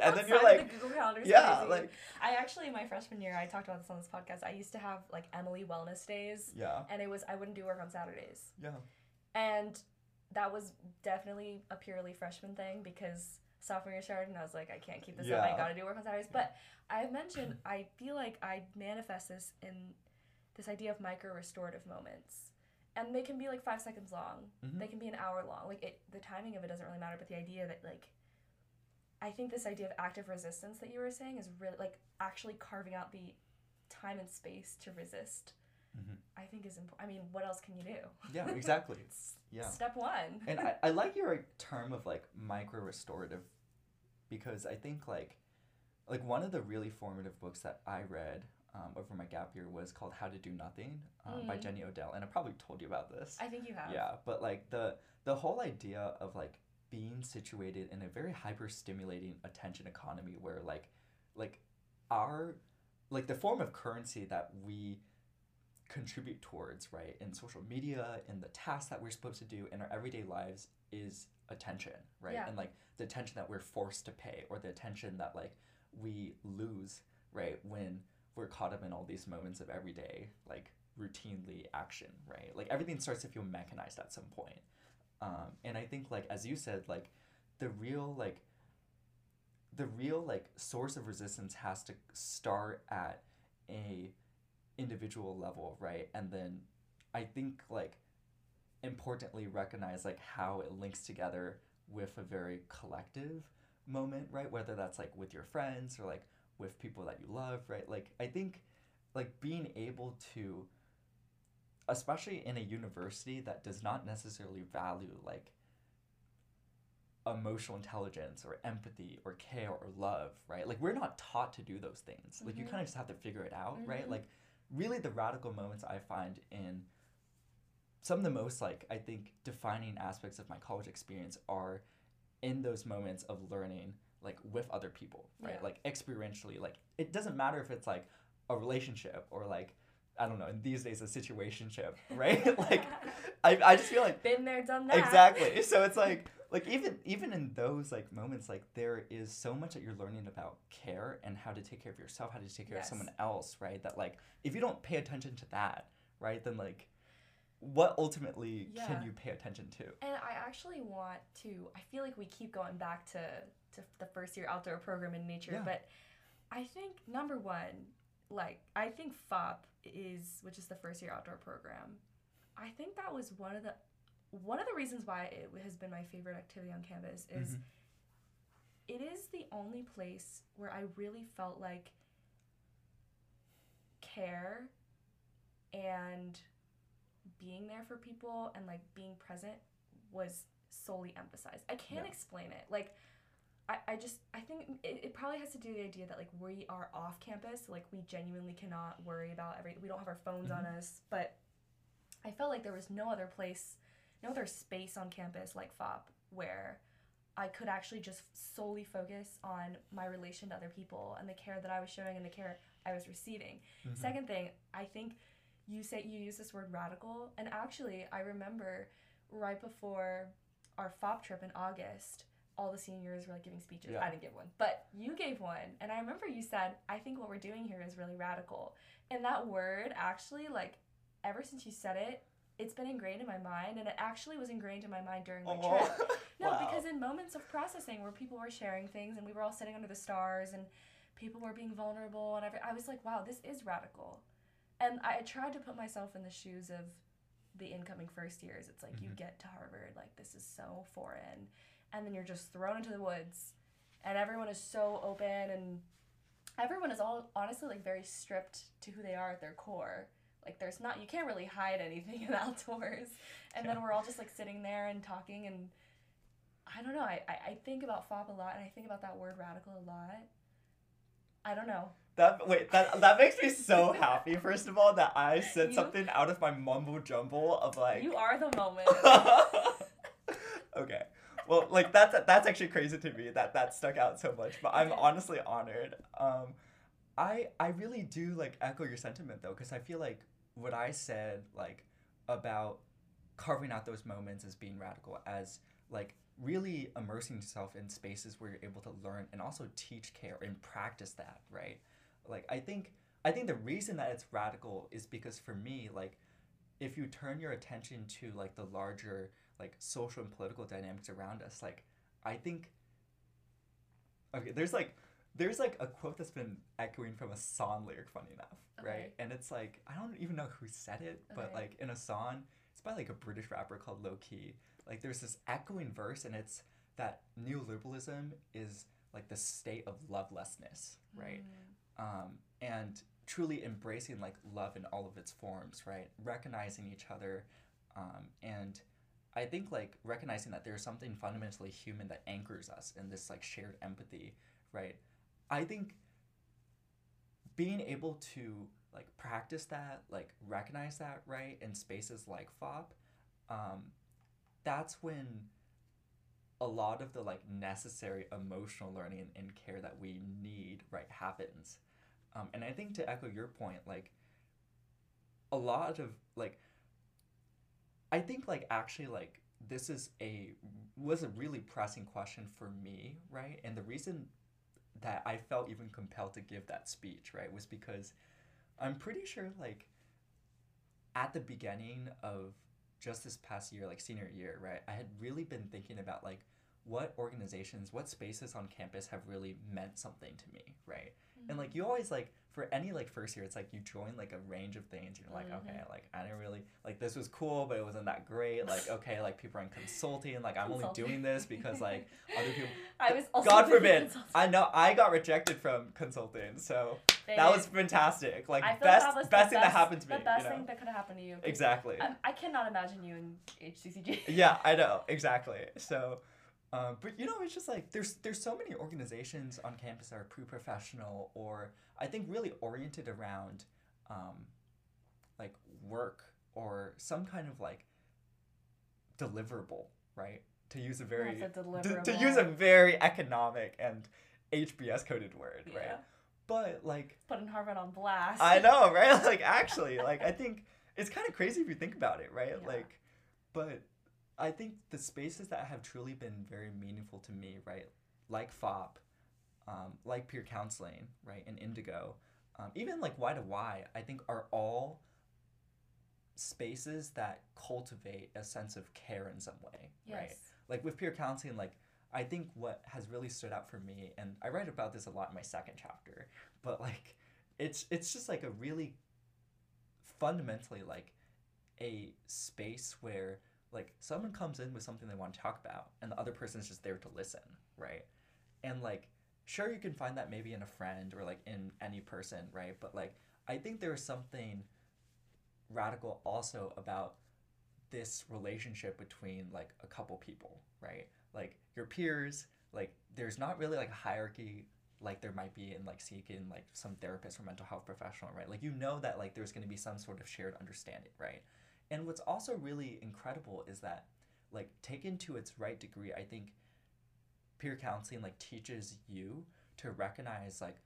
And then you're like, the Google Calendar's, yeah, crazy. Like, I actually, my freshman year, I talked about this on this podcast. I used to have, like, Emily wellness days. Yeah. And it was, I wouldn't do work on Saturdays. Yeah. And that was definitely a purely freshman thing because sophomore year started and I was like, I can't keep this, yeah, up. I gotta do work on Saturdays. Yeah. But I mentioned, I feel like I manifest this in this idea of micro restorative moments. And they can be, like, 5 seconds long. Mm-hmm. They can be an hour long. Like, the timing of it doesn't really matter, but the idea that, like, I think this idea of active resistance that you were saying is really, like, actually carving out the time and space to resist, mm-hmm, I think is important. I mean, what else can you do? Yeah, exactly. Yeah. Step one. And I like your term of, like, micro-restorative because I think, like one of the really formative books that I read over my gap year was called How to Do Nothing by Jenny Odell, and I probably told you about this. I think you have. Yeah, but, like, the whole idea of, like, being situated in a very hyper-stimulating attention economy where, like our, like, the form of currency that we contribute towards, right, in social media, in the tasks that we're supposed to do in our everyday lives is attention, right? Yeah. And, like, the attention that we're forced to pay or the attention that, like, we lose, right, when we're caught up in all these moments of everyday, like, routinely action, right? Like, everything starts to feel mechanized at some point. And I think, like, as you said, like, the real source of resistance has to start at a individual level, right? And then I think, like, importantly recognize, like, how it links together with a very collective moment, right? Whether that's, like, with your friends or, like, with people that you love, right? Like, I think, like, being able to, especially in a university that does not necessarily value, like, emotional intelligence or empathy or care or love, right? Like, we're not taught to do those things. Mm-hmm. Like, you kind of just have to figure it out, mm-hmm. right? Like, really the radical moments I find in some of the most, like, I think, defining aspects of my college experience are in those moments of learning, like, with other people, right? Yeah. Like, experientially, like, it doesn't matter if it's, like, a relationship or, like, I don't know, in these days, a situationship, right? Like, I just feel like... Been there, done that. Exactly. So it's, like even in those, like, moments, like, there is so much that you're learning about care and how to take care of yourself, how to take care yes. of someone else, right? That, like, if you don't pay attention to that, right, then, like, what ultimately yeah. can you pay attention to? And I actually want to... I feel like we keep going back to the first year outdoor program in nature, yeah. but I think, number one... Like, I think FOP is, which is the first year outdoor program, I think that was one of the reasons why it has been my favorite activity on campus is mm-hmm. it is the only place where I really felt like care and being there for people and, like, being present was solely emphasized. I can't yeah. explain it. Like, I think it probably has to do with the idea that, like, we are off campus, so, like, we genuinely cannot worry about we don't have our phones mm-hmm. on us, but I felt like there was no other place, no other space on campus like FOP where I could actually just solely focus on my relation to other people and the care that I was showing and the care I was receiving. Mm-hmm. Second thing, I think you use this word radical, and actually I remember right before our FOP trip in August, all the seniors were, like, giving speeches. Yeah. I didn't give one, but you gave one. And I remember you said, I think what we're doing here is really radical. And that word actually, like, ever since you said it, it's been ingrained in my mind. And it actually was ingrained in my mind during my trip. No, wow. Because in moments of processing where people were sharing things and we were all sitting under the stars and people were being vulnerable and I was like, wow, this is radical. And I tried to put myself in the shoes of the incoming first years. It's like, mm-hmm. you get to Harvard, like, this is so foreign. And then you're just thrown into the woods, and everyone is so open, and everyone is all honestly, like, very stripped to who they are at their core. Like, there's not, you can't really hide anything in the outdoors. And yeah. then we're all just, like, sitting there and talking, and I don't know, I think about FOP a lot, and I think about that word radical a lot. I don't know. That makes me so happy, first of all, that I said something out of my mumble jumble of, like... You are the moment. Okay. Well, like, that's actually crazy to me that stuck out so much, but I'm honestly honored. I really do, like, echo your sentiment, though, because I feel like what I said, like, about carving out those moments as being radical, as, like, really immersing yourself in spaces where you're able to learn and also teach care and practice that, right? Like, I think the reason that it's radical is because, for me, like, if you turn your attention to, like, the larger, like, social and political dynamics around us, like, I think, okay, there's a quote that's been echoing from a song lyric, funny enough, okay. right? And it's, like, I don't even know who said it, okay. but, like, in a song, it's by, like, a British rapper called Low Key, like, there's this echoing verse, and it's that neoliberalism is, like, the state of lovelessness, right? And truly embracing, like, love in all of its forms, right? Recognizing each other, and I think, like, recognizing that there's something fundamentally human that anchors us in this, like, shared empathy, right? I think being able to, like, practice that, like, recognize that, right, in spaces like FOP, that's when a lot of the, like, necessary emotional learning and care that we need, right, happens. And I think, to echo your point, like, a lot of, like, I think, like, actually, like, this was a really pressing question for me, right? And the reason that I felt even compelled to give that speech, right, was because I'm pretty sure, like, at the beginning of just this past year, like senior year, right, I had really been thinking about, like, what organizations, what spaces on campus have really meant something to me, right? Mm-hmm. And, like, you always, like, for any, like, first year, it's, like, you join, like, a range of things. You're like, mm-hmm. okay, like, I didn't really, like, this was cool, but it wasn't that great. Like, okay, like, people are in consulting. Like, I'm only doing this because, like, other people. I was also God forbid. I know. I got rejected from consulting, so that was fantastic. Like, best thing that happened to me. The best thing that could have happened to you. Exactly. I cannot imagine you in HCCG. Yeah, I know. Exactly. So... but, you know, it's just, like, there's so many organizations on campus that are pre-professional or, I think, really oriented around, like, work or some kind of, like, deliverable, right? To use a very... That's a deliverable. To use a very economic and HBS-coded word, yeah. right? But, like... Putting Harvard on blast. I know, right? Like, actually, like, I think it's kind of crazy if you think about it, right? Yeah. Like, but... I think the spaces that have truly been very meaningful to me, right, like FOP, like peer counseling, right, and Indigo, even like Y2Y, I think are all spaces that cultivate a sense of care in some way, yes. right? Like with peer counseling, like I think what has really stood out for me, and I write about this a lot in my second chapter, but like it's just like a really fundamentally like a space where like, someone comes in with something they want to talk about, and the other person's just there to listen, right? And, like, sure, you can find that maybe in a friend or, like, in any person, right? But, like, I think there is something radical also about this relationship between, like, a couple people, right? Like, your peers, like, there's not really, like, a hierarchy like there might be in, like, seeking, like, some therapist or mental health professional, right? Like, you know that, like, there's going to be some sort of shared understanding, right? And what's also really incredible is that, like, taken to its right degree, I think peer counseling, like, teaches you to recognize, like,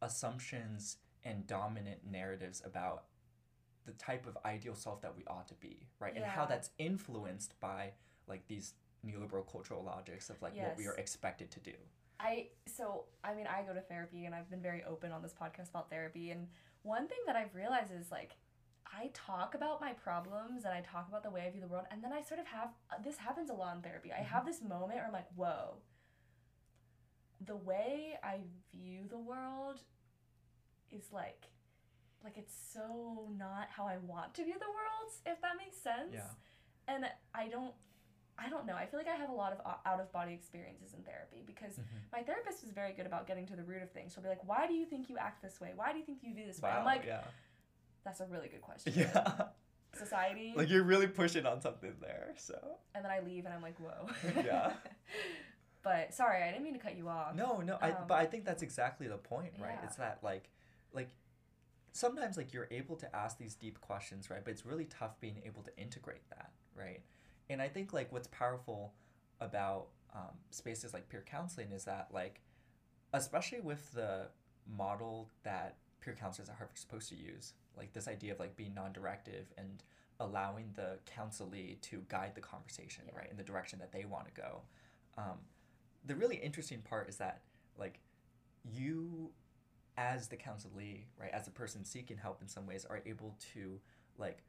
assumptions and dominant narratives about the type of ideal self that we ought to be, right? Yeah. And how that's influenced by, like, these neoliberal cultural logics of, like, yes. what we are expected to do. I mean, I go to therapy, and I've been very open on this podcast about therapy. And one thing that I've realized is, like, I talk about my problems and I talk about the way I view the world, and then I sort of have, this happens a lot in therapy, I have this moment where I'm like, whoa, the way I view the world is like it's so not how I want to view the world, if that makes sense. Yeah. And I don't know, I feel like I have a lot of out-of-body experiences in therapy because mm-hmm. my therapist is very good about getting to the root of things. She'll be like, why do you think you act this way? Why do you think you do this way? I'm like, yeah. That's a really good question. Yeah. Society. Like, you're really pushing on something there, so. And then I leave, and I'm like, whoa. yeah. But, sorry, I didn't mean to cut you off. No, but I think that's exactly the point, right? Yeah. It's that, like, sometimes, like, you're able to ask these deep questions, right? But it's really tough being able to integrate that, right? And I think, like, what's powerful about spaces like peer counseling is that, like, especially with the model that peer counselors at Harvard are supposed to use, like this idea of like being non-directive and allowing the counselee to guide the conversation, yeah. right, in the direction that they want to go. The really interesting part is that like you as the counselee, right, as a person seeking help in some ways are able to like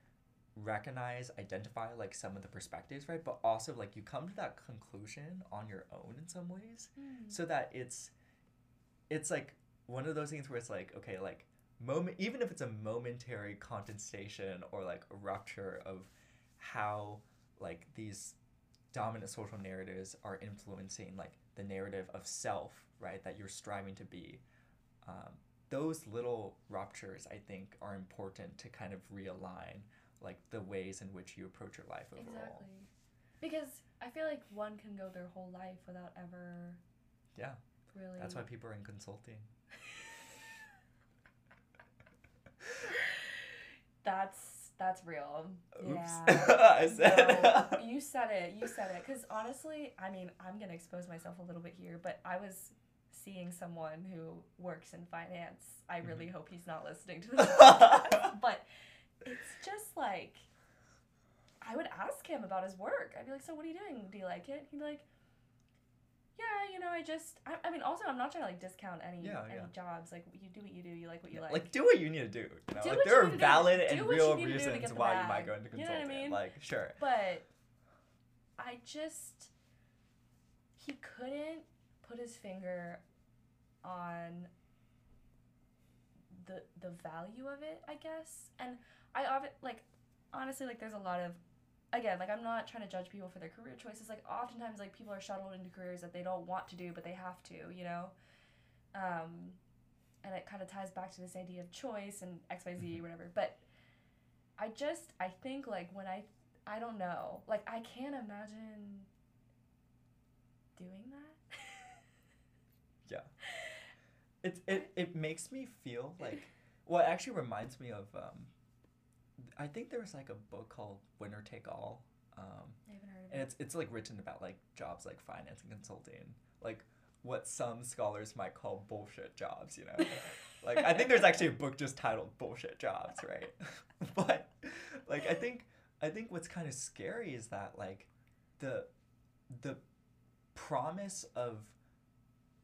recognize, identify like some of the perspectives, right, but also like you come to that conclusion on your own in some ways so that it's like one of those things where it's like, okay, like moment, even if it's a momentary contestation or like a rupture of how like these dominant social narratives are influencing like the narrative of self, right, that you're striving to be, those little ruptures I think are important to kind of realign like the ways in which you approach your life overall. Exactly. Because I feel like one can go their whole life without ever yeah really. That's why people are in consulting. That's real. Oops. Yeah. I said. No, you said it. Because honestly, I mean, I'm going to expose myself a little bit here, but I was seeing someone who works in finance. I really hope he's not listening to this podcast. But it's just like, I would ask him about his work. I'd be like, so what are you doing? Do you like it? He'd be like, yeah, you know, I mean, also, I'm not trying to, like, discount any jobs. Like, you do what you do. You like what you like. Like, do what you need to do. You know? Like, there are valid and real reasons why you might go into consulting. You know what I mean? Like, sure. But I just... He couldn't put his finger on the value of it, I guess. And I, like, honestly, like, there's a lot of... Again, like, I'm not trying to judge people for their career choices. Like, oftentimes, like, people are shuttled into careers that they don't want to do, but they have to, you know? And it kind of ties back to this idea of choice and XYZ, whatever. But I think, like, when I don't know. Like, I can't imagine doing that. Yeah. It makes me feel like, well, it actually reminds me of, I think there was, like, a book called Winner Take All. I haven't heard of it. And it's like, written about, like, jobs like finance and consulting. Like, what some scholars might call bullshit jobs, you know? Like, I think there's actually a book just titled Bullshit Jobs, right? But, like, I think what's kind of scary is that, like, the promise of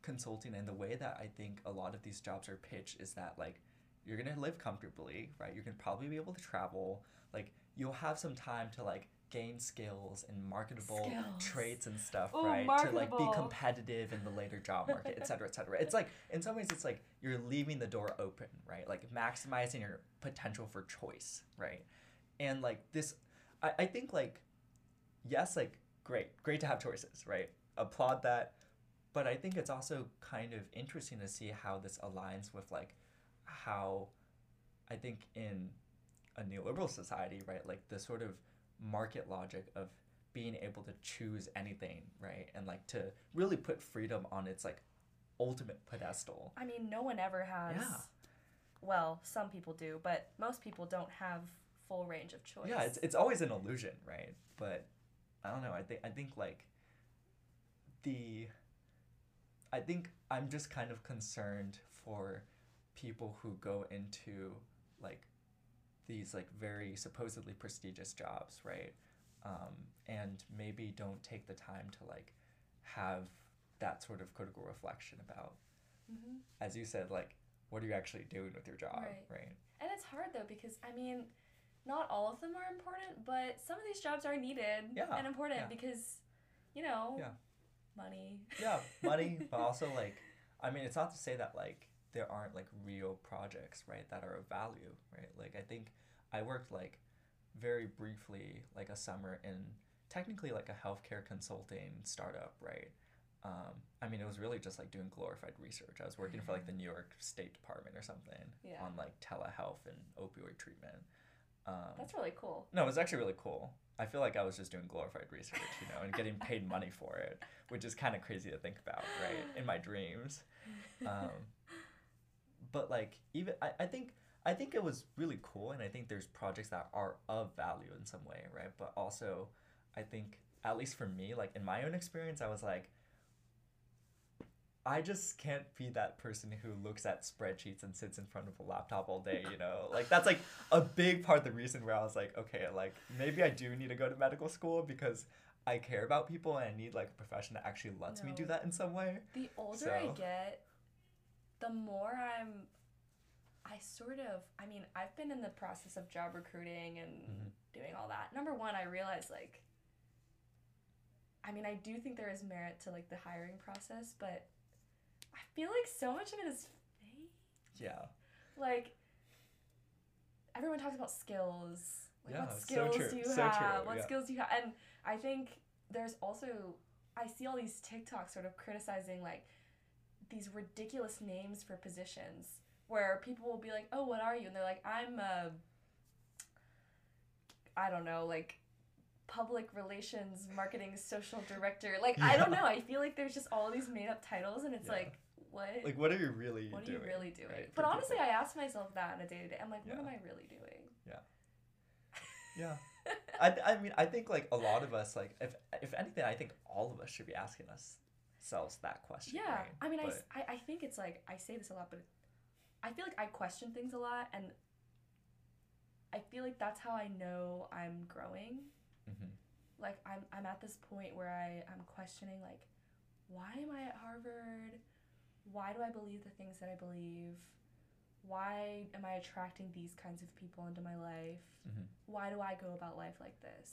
consulting and the way that I think a lot of these jobs are pitched is that, like, you're going to live comfortably, right? You're going to probably be able to travel. Like, you'll have some time to, like, gain skills and marketable traits and stuff, right? Marketable. To, like, be competitive in the later job market, et cetera, et cetera. It's like, in some ways, it's like you're leaving the door open, right? Like, maximizing your potential for choice, right? And, like, this, I think, like, yes, like, great to have choices, right? Applaud that. But I think it's also kind of interesting to see how this aligns with, like, how I think in a neoliberal society, right, like the sort of market logic of being able to choose anything, right, and like to really put freedom on its like ultimate pedestal. I mean, no one ever has. Yeah. Well, some people do, but most people don't have full range of choice. Yeah, it's always an illusion, right? But I don't know. I think like I think I'm just kind of concerned for people who go into like these like very supposedly prestigious jobs, right? And maybe don't take the time to like have that sort of critical reflection about, mm-hmm. as you said, like what are you actually doing with your job, right? And it's hard though because I mean, not all of them are important, but some of these jobs are needed and important because, you know, money. Yeah, money, but also like, I mean, it's not to say that like there aren't like real projects, right, that are of value, right? Like I think I worked like very briefly like a summer in technically like a healthcare consulting startup, right? I mean, it was really just like doing glorified research. I was working for like the New York State Department or something on like telehealth and opioid treatment. That's really cool. No, it was actually really cool. I feel like I was just doing glorified research, you know, and getting paid money for it, which is kind of crazy to think about, right? In my dreams. But like even I think it was really cool, and I think there's projects that are of value in some way, right? But also I think at least for me, like in my own experience, I was like, I just can't be that person who looks at spreadsheets and sits in front of a laptop all day, you know? Like that's like a big part of the reason where I was like, okay, like maybe I do need to go to medical school because I care about people and I need like a profession that actually lets me do that in some way. The older I get, the more I've been in the process of job recruiting and doing all that. Number one, I realized, like, I mean, I do think there is merit to, like, the hiring process, but I feel like so much of it is fake. Yeah. Like, everyone talks about skills. Like, what skills do you have? What skills do you have? And I think there's also, I see all these TikToks sort of criticizing, like, these ridiculous names for positions where people will be like, oh, what are you? And they're like, I'm a, I don't know, like public relations, marketing, social director. Like, I don't know. I feel like there's just all these made up titles and it's like, what? Like, what are you really doing? What are you really doing? Right, but honestly, I ask myself that on a day-to-day. I'm like, what am I really doing? Yeah. I mean, I think like a lot of us, like if anything, I think all of us should be asking ourselves that question. Yeah, right? I mean, but I think it's like, I say this a lot, but I feel like I question things a lot, and I feel like that's how I know I'm growing. Mm-hmm. Like, I'm at this point where I'm questioning, like, why am I at Harvard? Why do I believe the things that I believe? Why am I attracting these kinds of people into my life? Mm-hmm. Why do I go about life like this?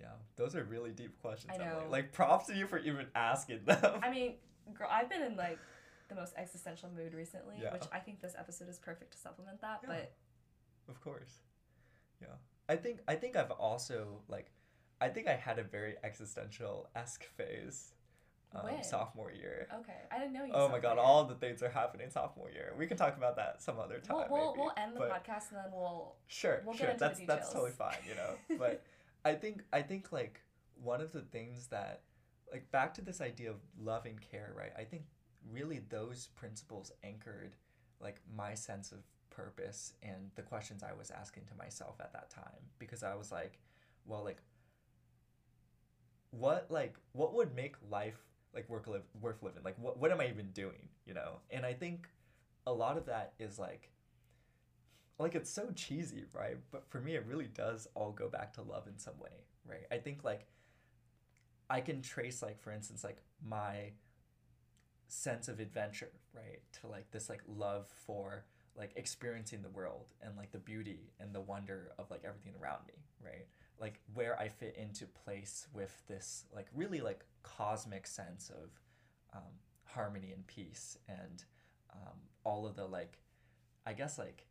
Yeah, those are really deep questions. I know. Like, props to you for even asking them. I mean, girl, I've been in, like, the most existential mood recently, yeah. which I think this episode is perfect to supplement that, yeah. but... Of course. Yeah. I think I've also, like, I think I had a very existential-esque phase sophomore year. Okay. I didn't know you Oh my god, all the things are happening sophomore year. We can talk about that some other time. We'll end the podcast and then we'll... Sure, get into the details. That's totally fine, you know? But... I think like one of the things that, like, back to this idea of love and care, right? I think really those principles anchored, like, my sense of purpose and the questions I was asking to myself at that time, because I was like, well, what would make life like worth living? Like, what am I even doing? You know? And I think a lot of that is like it's so cheesy, right? But for me, it really does all go back to love in some way, right? I think, like, I can trace, like, for instance, like, my sense of adventure, right, to, like, this, like, love for, like, experiencing the world and, like, the beauty and the wonder of, like, everything around me, right? Like, where I fit into place with this, like, really, like, cosmic sense of harmony and peace and all of the, like, I guess, like,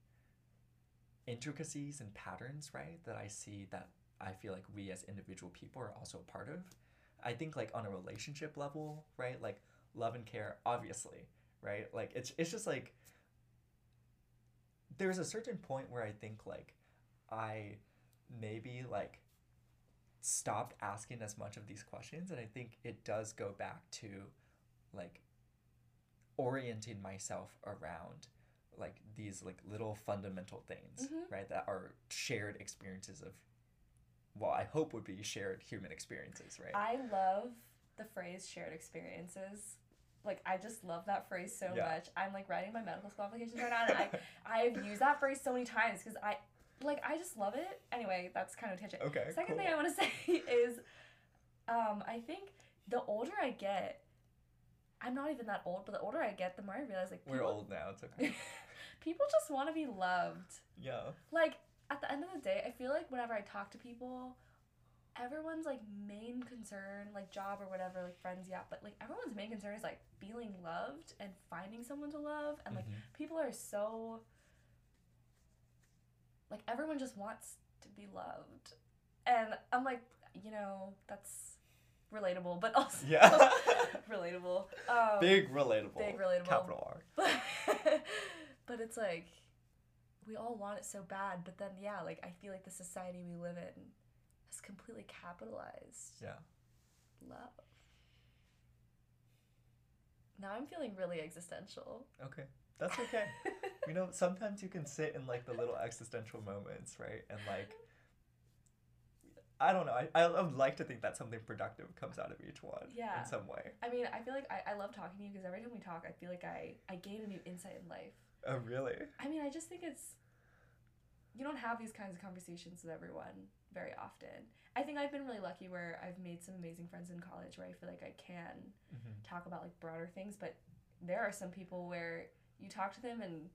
intricacies and patterns, right, that I see that I feel like we as individual people are also a part of. I think, like, on a relationship level, right, like, love and care, obviously, right? Like, it's just, like, there's a certain point where I think, like, I maybe, like, stopped asking as much of these questions, and I think it does go back to, like, orienting myself around, like, these, like, little fundamental things, mm-hmm. right, that are shared experiences of, well, I hope would be shared human experiences, right? I love the phrase shared experiences. Like, I just love that phrase so yeah. much. I'm, like, writing my medical school applications right now, and I've used that phrase so many times because I just love it. Anyway, that's kind of a tangent. Okay, Second thing I want to say is I think the older I get, I'm not even that old, but the older I get, the more I realize, like, people, we're old now, it's okay. People just want to be loved. Yeah. Like, at the end of the day, I feel like whenever I talk to people, everyone's, like, main concern, like, job or whatever, like, friends, yeah, but, like, everyone's main concern is, like, feeling loved and finding someone to love, and, like, mm-hmm. people are so, like, everyone just wants to be loved, and I'm like, you know, that's... relatable, but also yeah. relatable. Big relatable. Capital R. But it's like, we all want it so bad, but then, yeah, like, I feel like the society we live in has completely capitalized. Yeah. Love. Now I'm feeling really existential. Okay. That's okay. You know, sometimes you can sit in, like, the little existential moments, right? And, like, I don't know. I would like to think that something productive comes out of each one yeah. in some way. I mean, I feel like I love talking to you because every time we talk, I feel like I gain a new insight in life. Oh, really? I mean, I just think it's... You don't have these kinds of conversations with everyone very often. I think I've been really lucky where I've made some amazing friends in college where I feel like I can mm-hmm. talk about, like, broader things, but there are some people where you talk to them and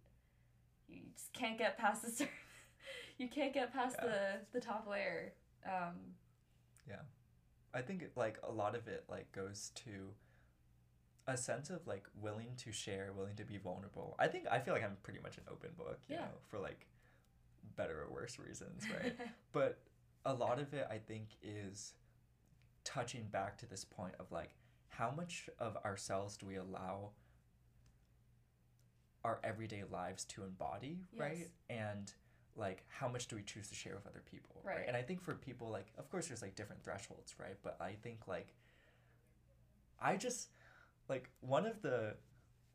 you just can't get past the surface. You can't get past yeah. the top layer. Yeah, I think, like, a lot of it, like, goes to a sense of, like, willing to share, willing to be vulnerable. I feel like I'm pretty much an open book, you yeah. know, for, like, better or worse reasons, right? But a lot of it, I think, is touching back to this point of, like, how much of ourselves do we allow our everyday lives to embody, yes. right? And... like, how much do we choose to share with other people, right? And I think for people, like, of course there's, like, different thresholds, right? But I think, like, I just, like, one of the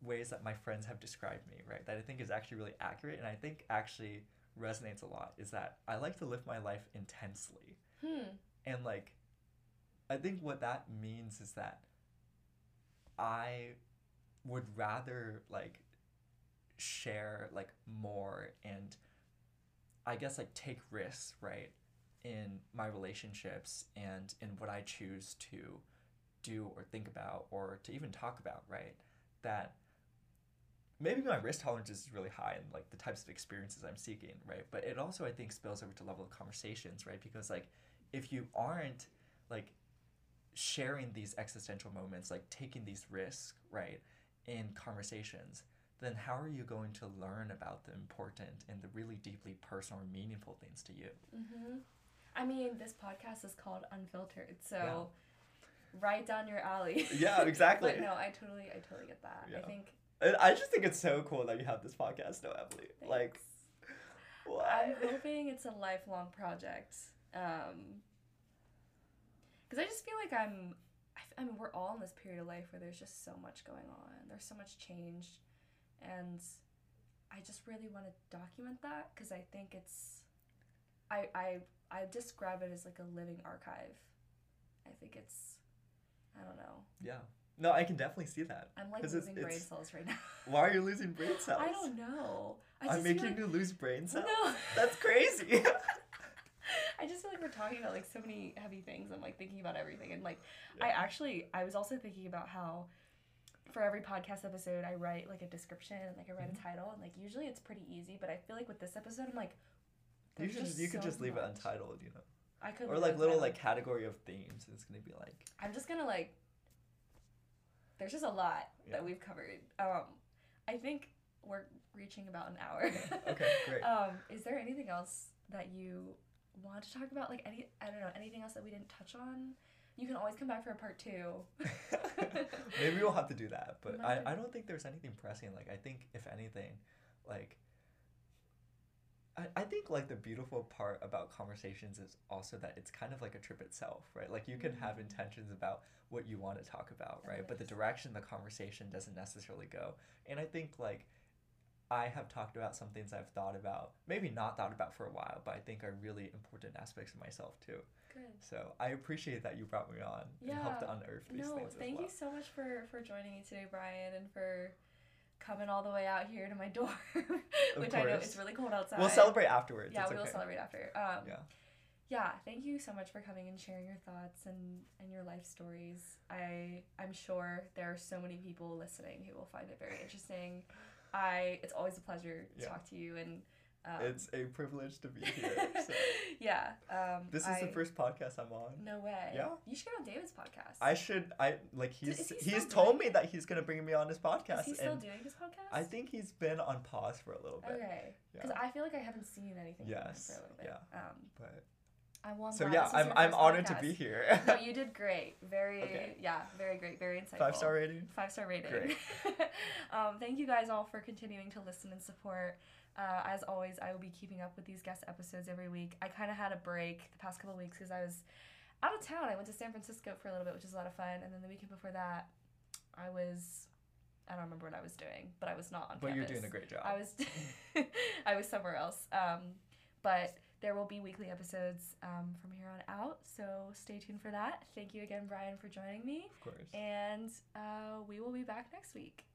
ways that my friends have described me, right, that I think is actually really accurate and I think actually resonates a lot is that I like to live my life intensely. And, like, I think what that means is that I would rather, like, share, like, more and... I guess, like, take risks, right, in my relationships and in what I choose to do or think about or to even talk about, right? That maybe my risk tolerance is really high and like the types of experiences I'm seeking, right? But it also, I think, spills over to level of conversations, right? Because like if you aren't like sharing these existential moments, like taking these risks, right, in conversations, then how are you going to learn about the important and the really deeply personal and meaningful things to you? Mm-hmm. I mean, this podcast is called Unfiltered, so yeah. Right down your alley. Yeah, exactly. But no, I totally get that. Yeah. I just think it's so cool that you have this podcast, though, Emily. Thanks. Like, what? I'm hoping it's a lifelong project. Because I just feel like I mean, we're all in this period of life where there's just so much going on. There's so much change. And I just really want to document that because I think it's, I describe it as like a living archive. I think it's, I don't know. Yeah. No, I can definitely see that. I'm like losing brain cells right now. Why are you losing brain cells? I don't know. I'm making you lose brain cells? No. That's crazy. I just feel like we're talking about like so many heavy things. I'm like thinking about everything. And like, yeah. I was also thinking about how for every podcast episode, I write like a description and like I write a title. And like, usually it's pretty easy, but I feel like with this episode, I'm like, you could just leave it untitled, you know? I could. Or like little like category of themes. It's going to be like, I'm just going to like, there's just a lot that we've covered. I think we're reaching about an hour. Okay, great. Is there anything else that you want to talk about? Like anything else that we didn't touch on? You can always come back for a part two. Maybe we'll have to do that, but I don't think there's anything pressing. Like I think if anything, like I think like the beautiful part about conversations is also that it's kind of like a trip itself, right? Like you can have intentions about what you want to talk about, right? But the direction the conversation doesn't necessarily go. And I think like I have talked about some things I've thought about, maybe not thought about for a while, but I think are really important aspects of myself too. Good. So I appreciate that you brought me on and helped to unearth these things as well. Thank you so much for joining me today, Brian, and for coming all the way out here to my dorm, which I know it's really cold outside. We'll celebrate afterwards. Yeah, we will celebrate after. Yeah, thank you so much for coming and sharing your thoughts and your life stories. I'm sure there are so many people listening who will find it very interesting. It's always a pleasure to talk to you, and it's a privilege to be here. So. Yeah. This is the first podcast I'm on. No way. Yeah. You should get on David's podcast. I should. He's told me that he's gonna bring me on his podcast. Is he still doing his podcast? I think he's been on pause for a little bit. Okay. Because I feel like I haven't seen anything from him for a little bit. Yeah. But. I'm honored to be here. No, you did great. Very great. Very insightful. 5-star rating? 5-star rating. Great. Thank you guys all for continuing to listen and support. As always, I will be keeping up with these guest episodes every week. I kind of had a break the past couple of weeks because I was out of town. I went to San Francisco for a little bit, which was a lot of fun. And then the weekend before that, I don't remember what I was doing, but I was not on campus. But you're doing a great job. I was somewhere else. But there will be weekly episodes from here on out, so stay tuned for that. Thank you again, Brian, for joining me. Of course. And we will be back next week.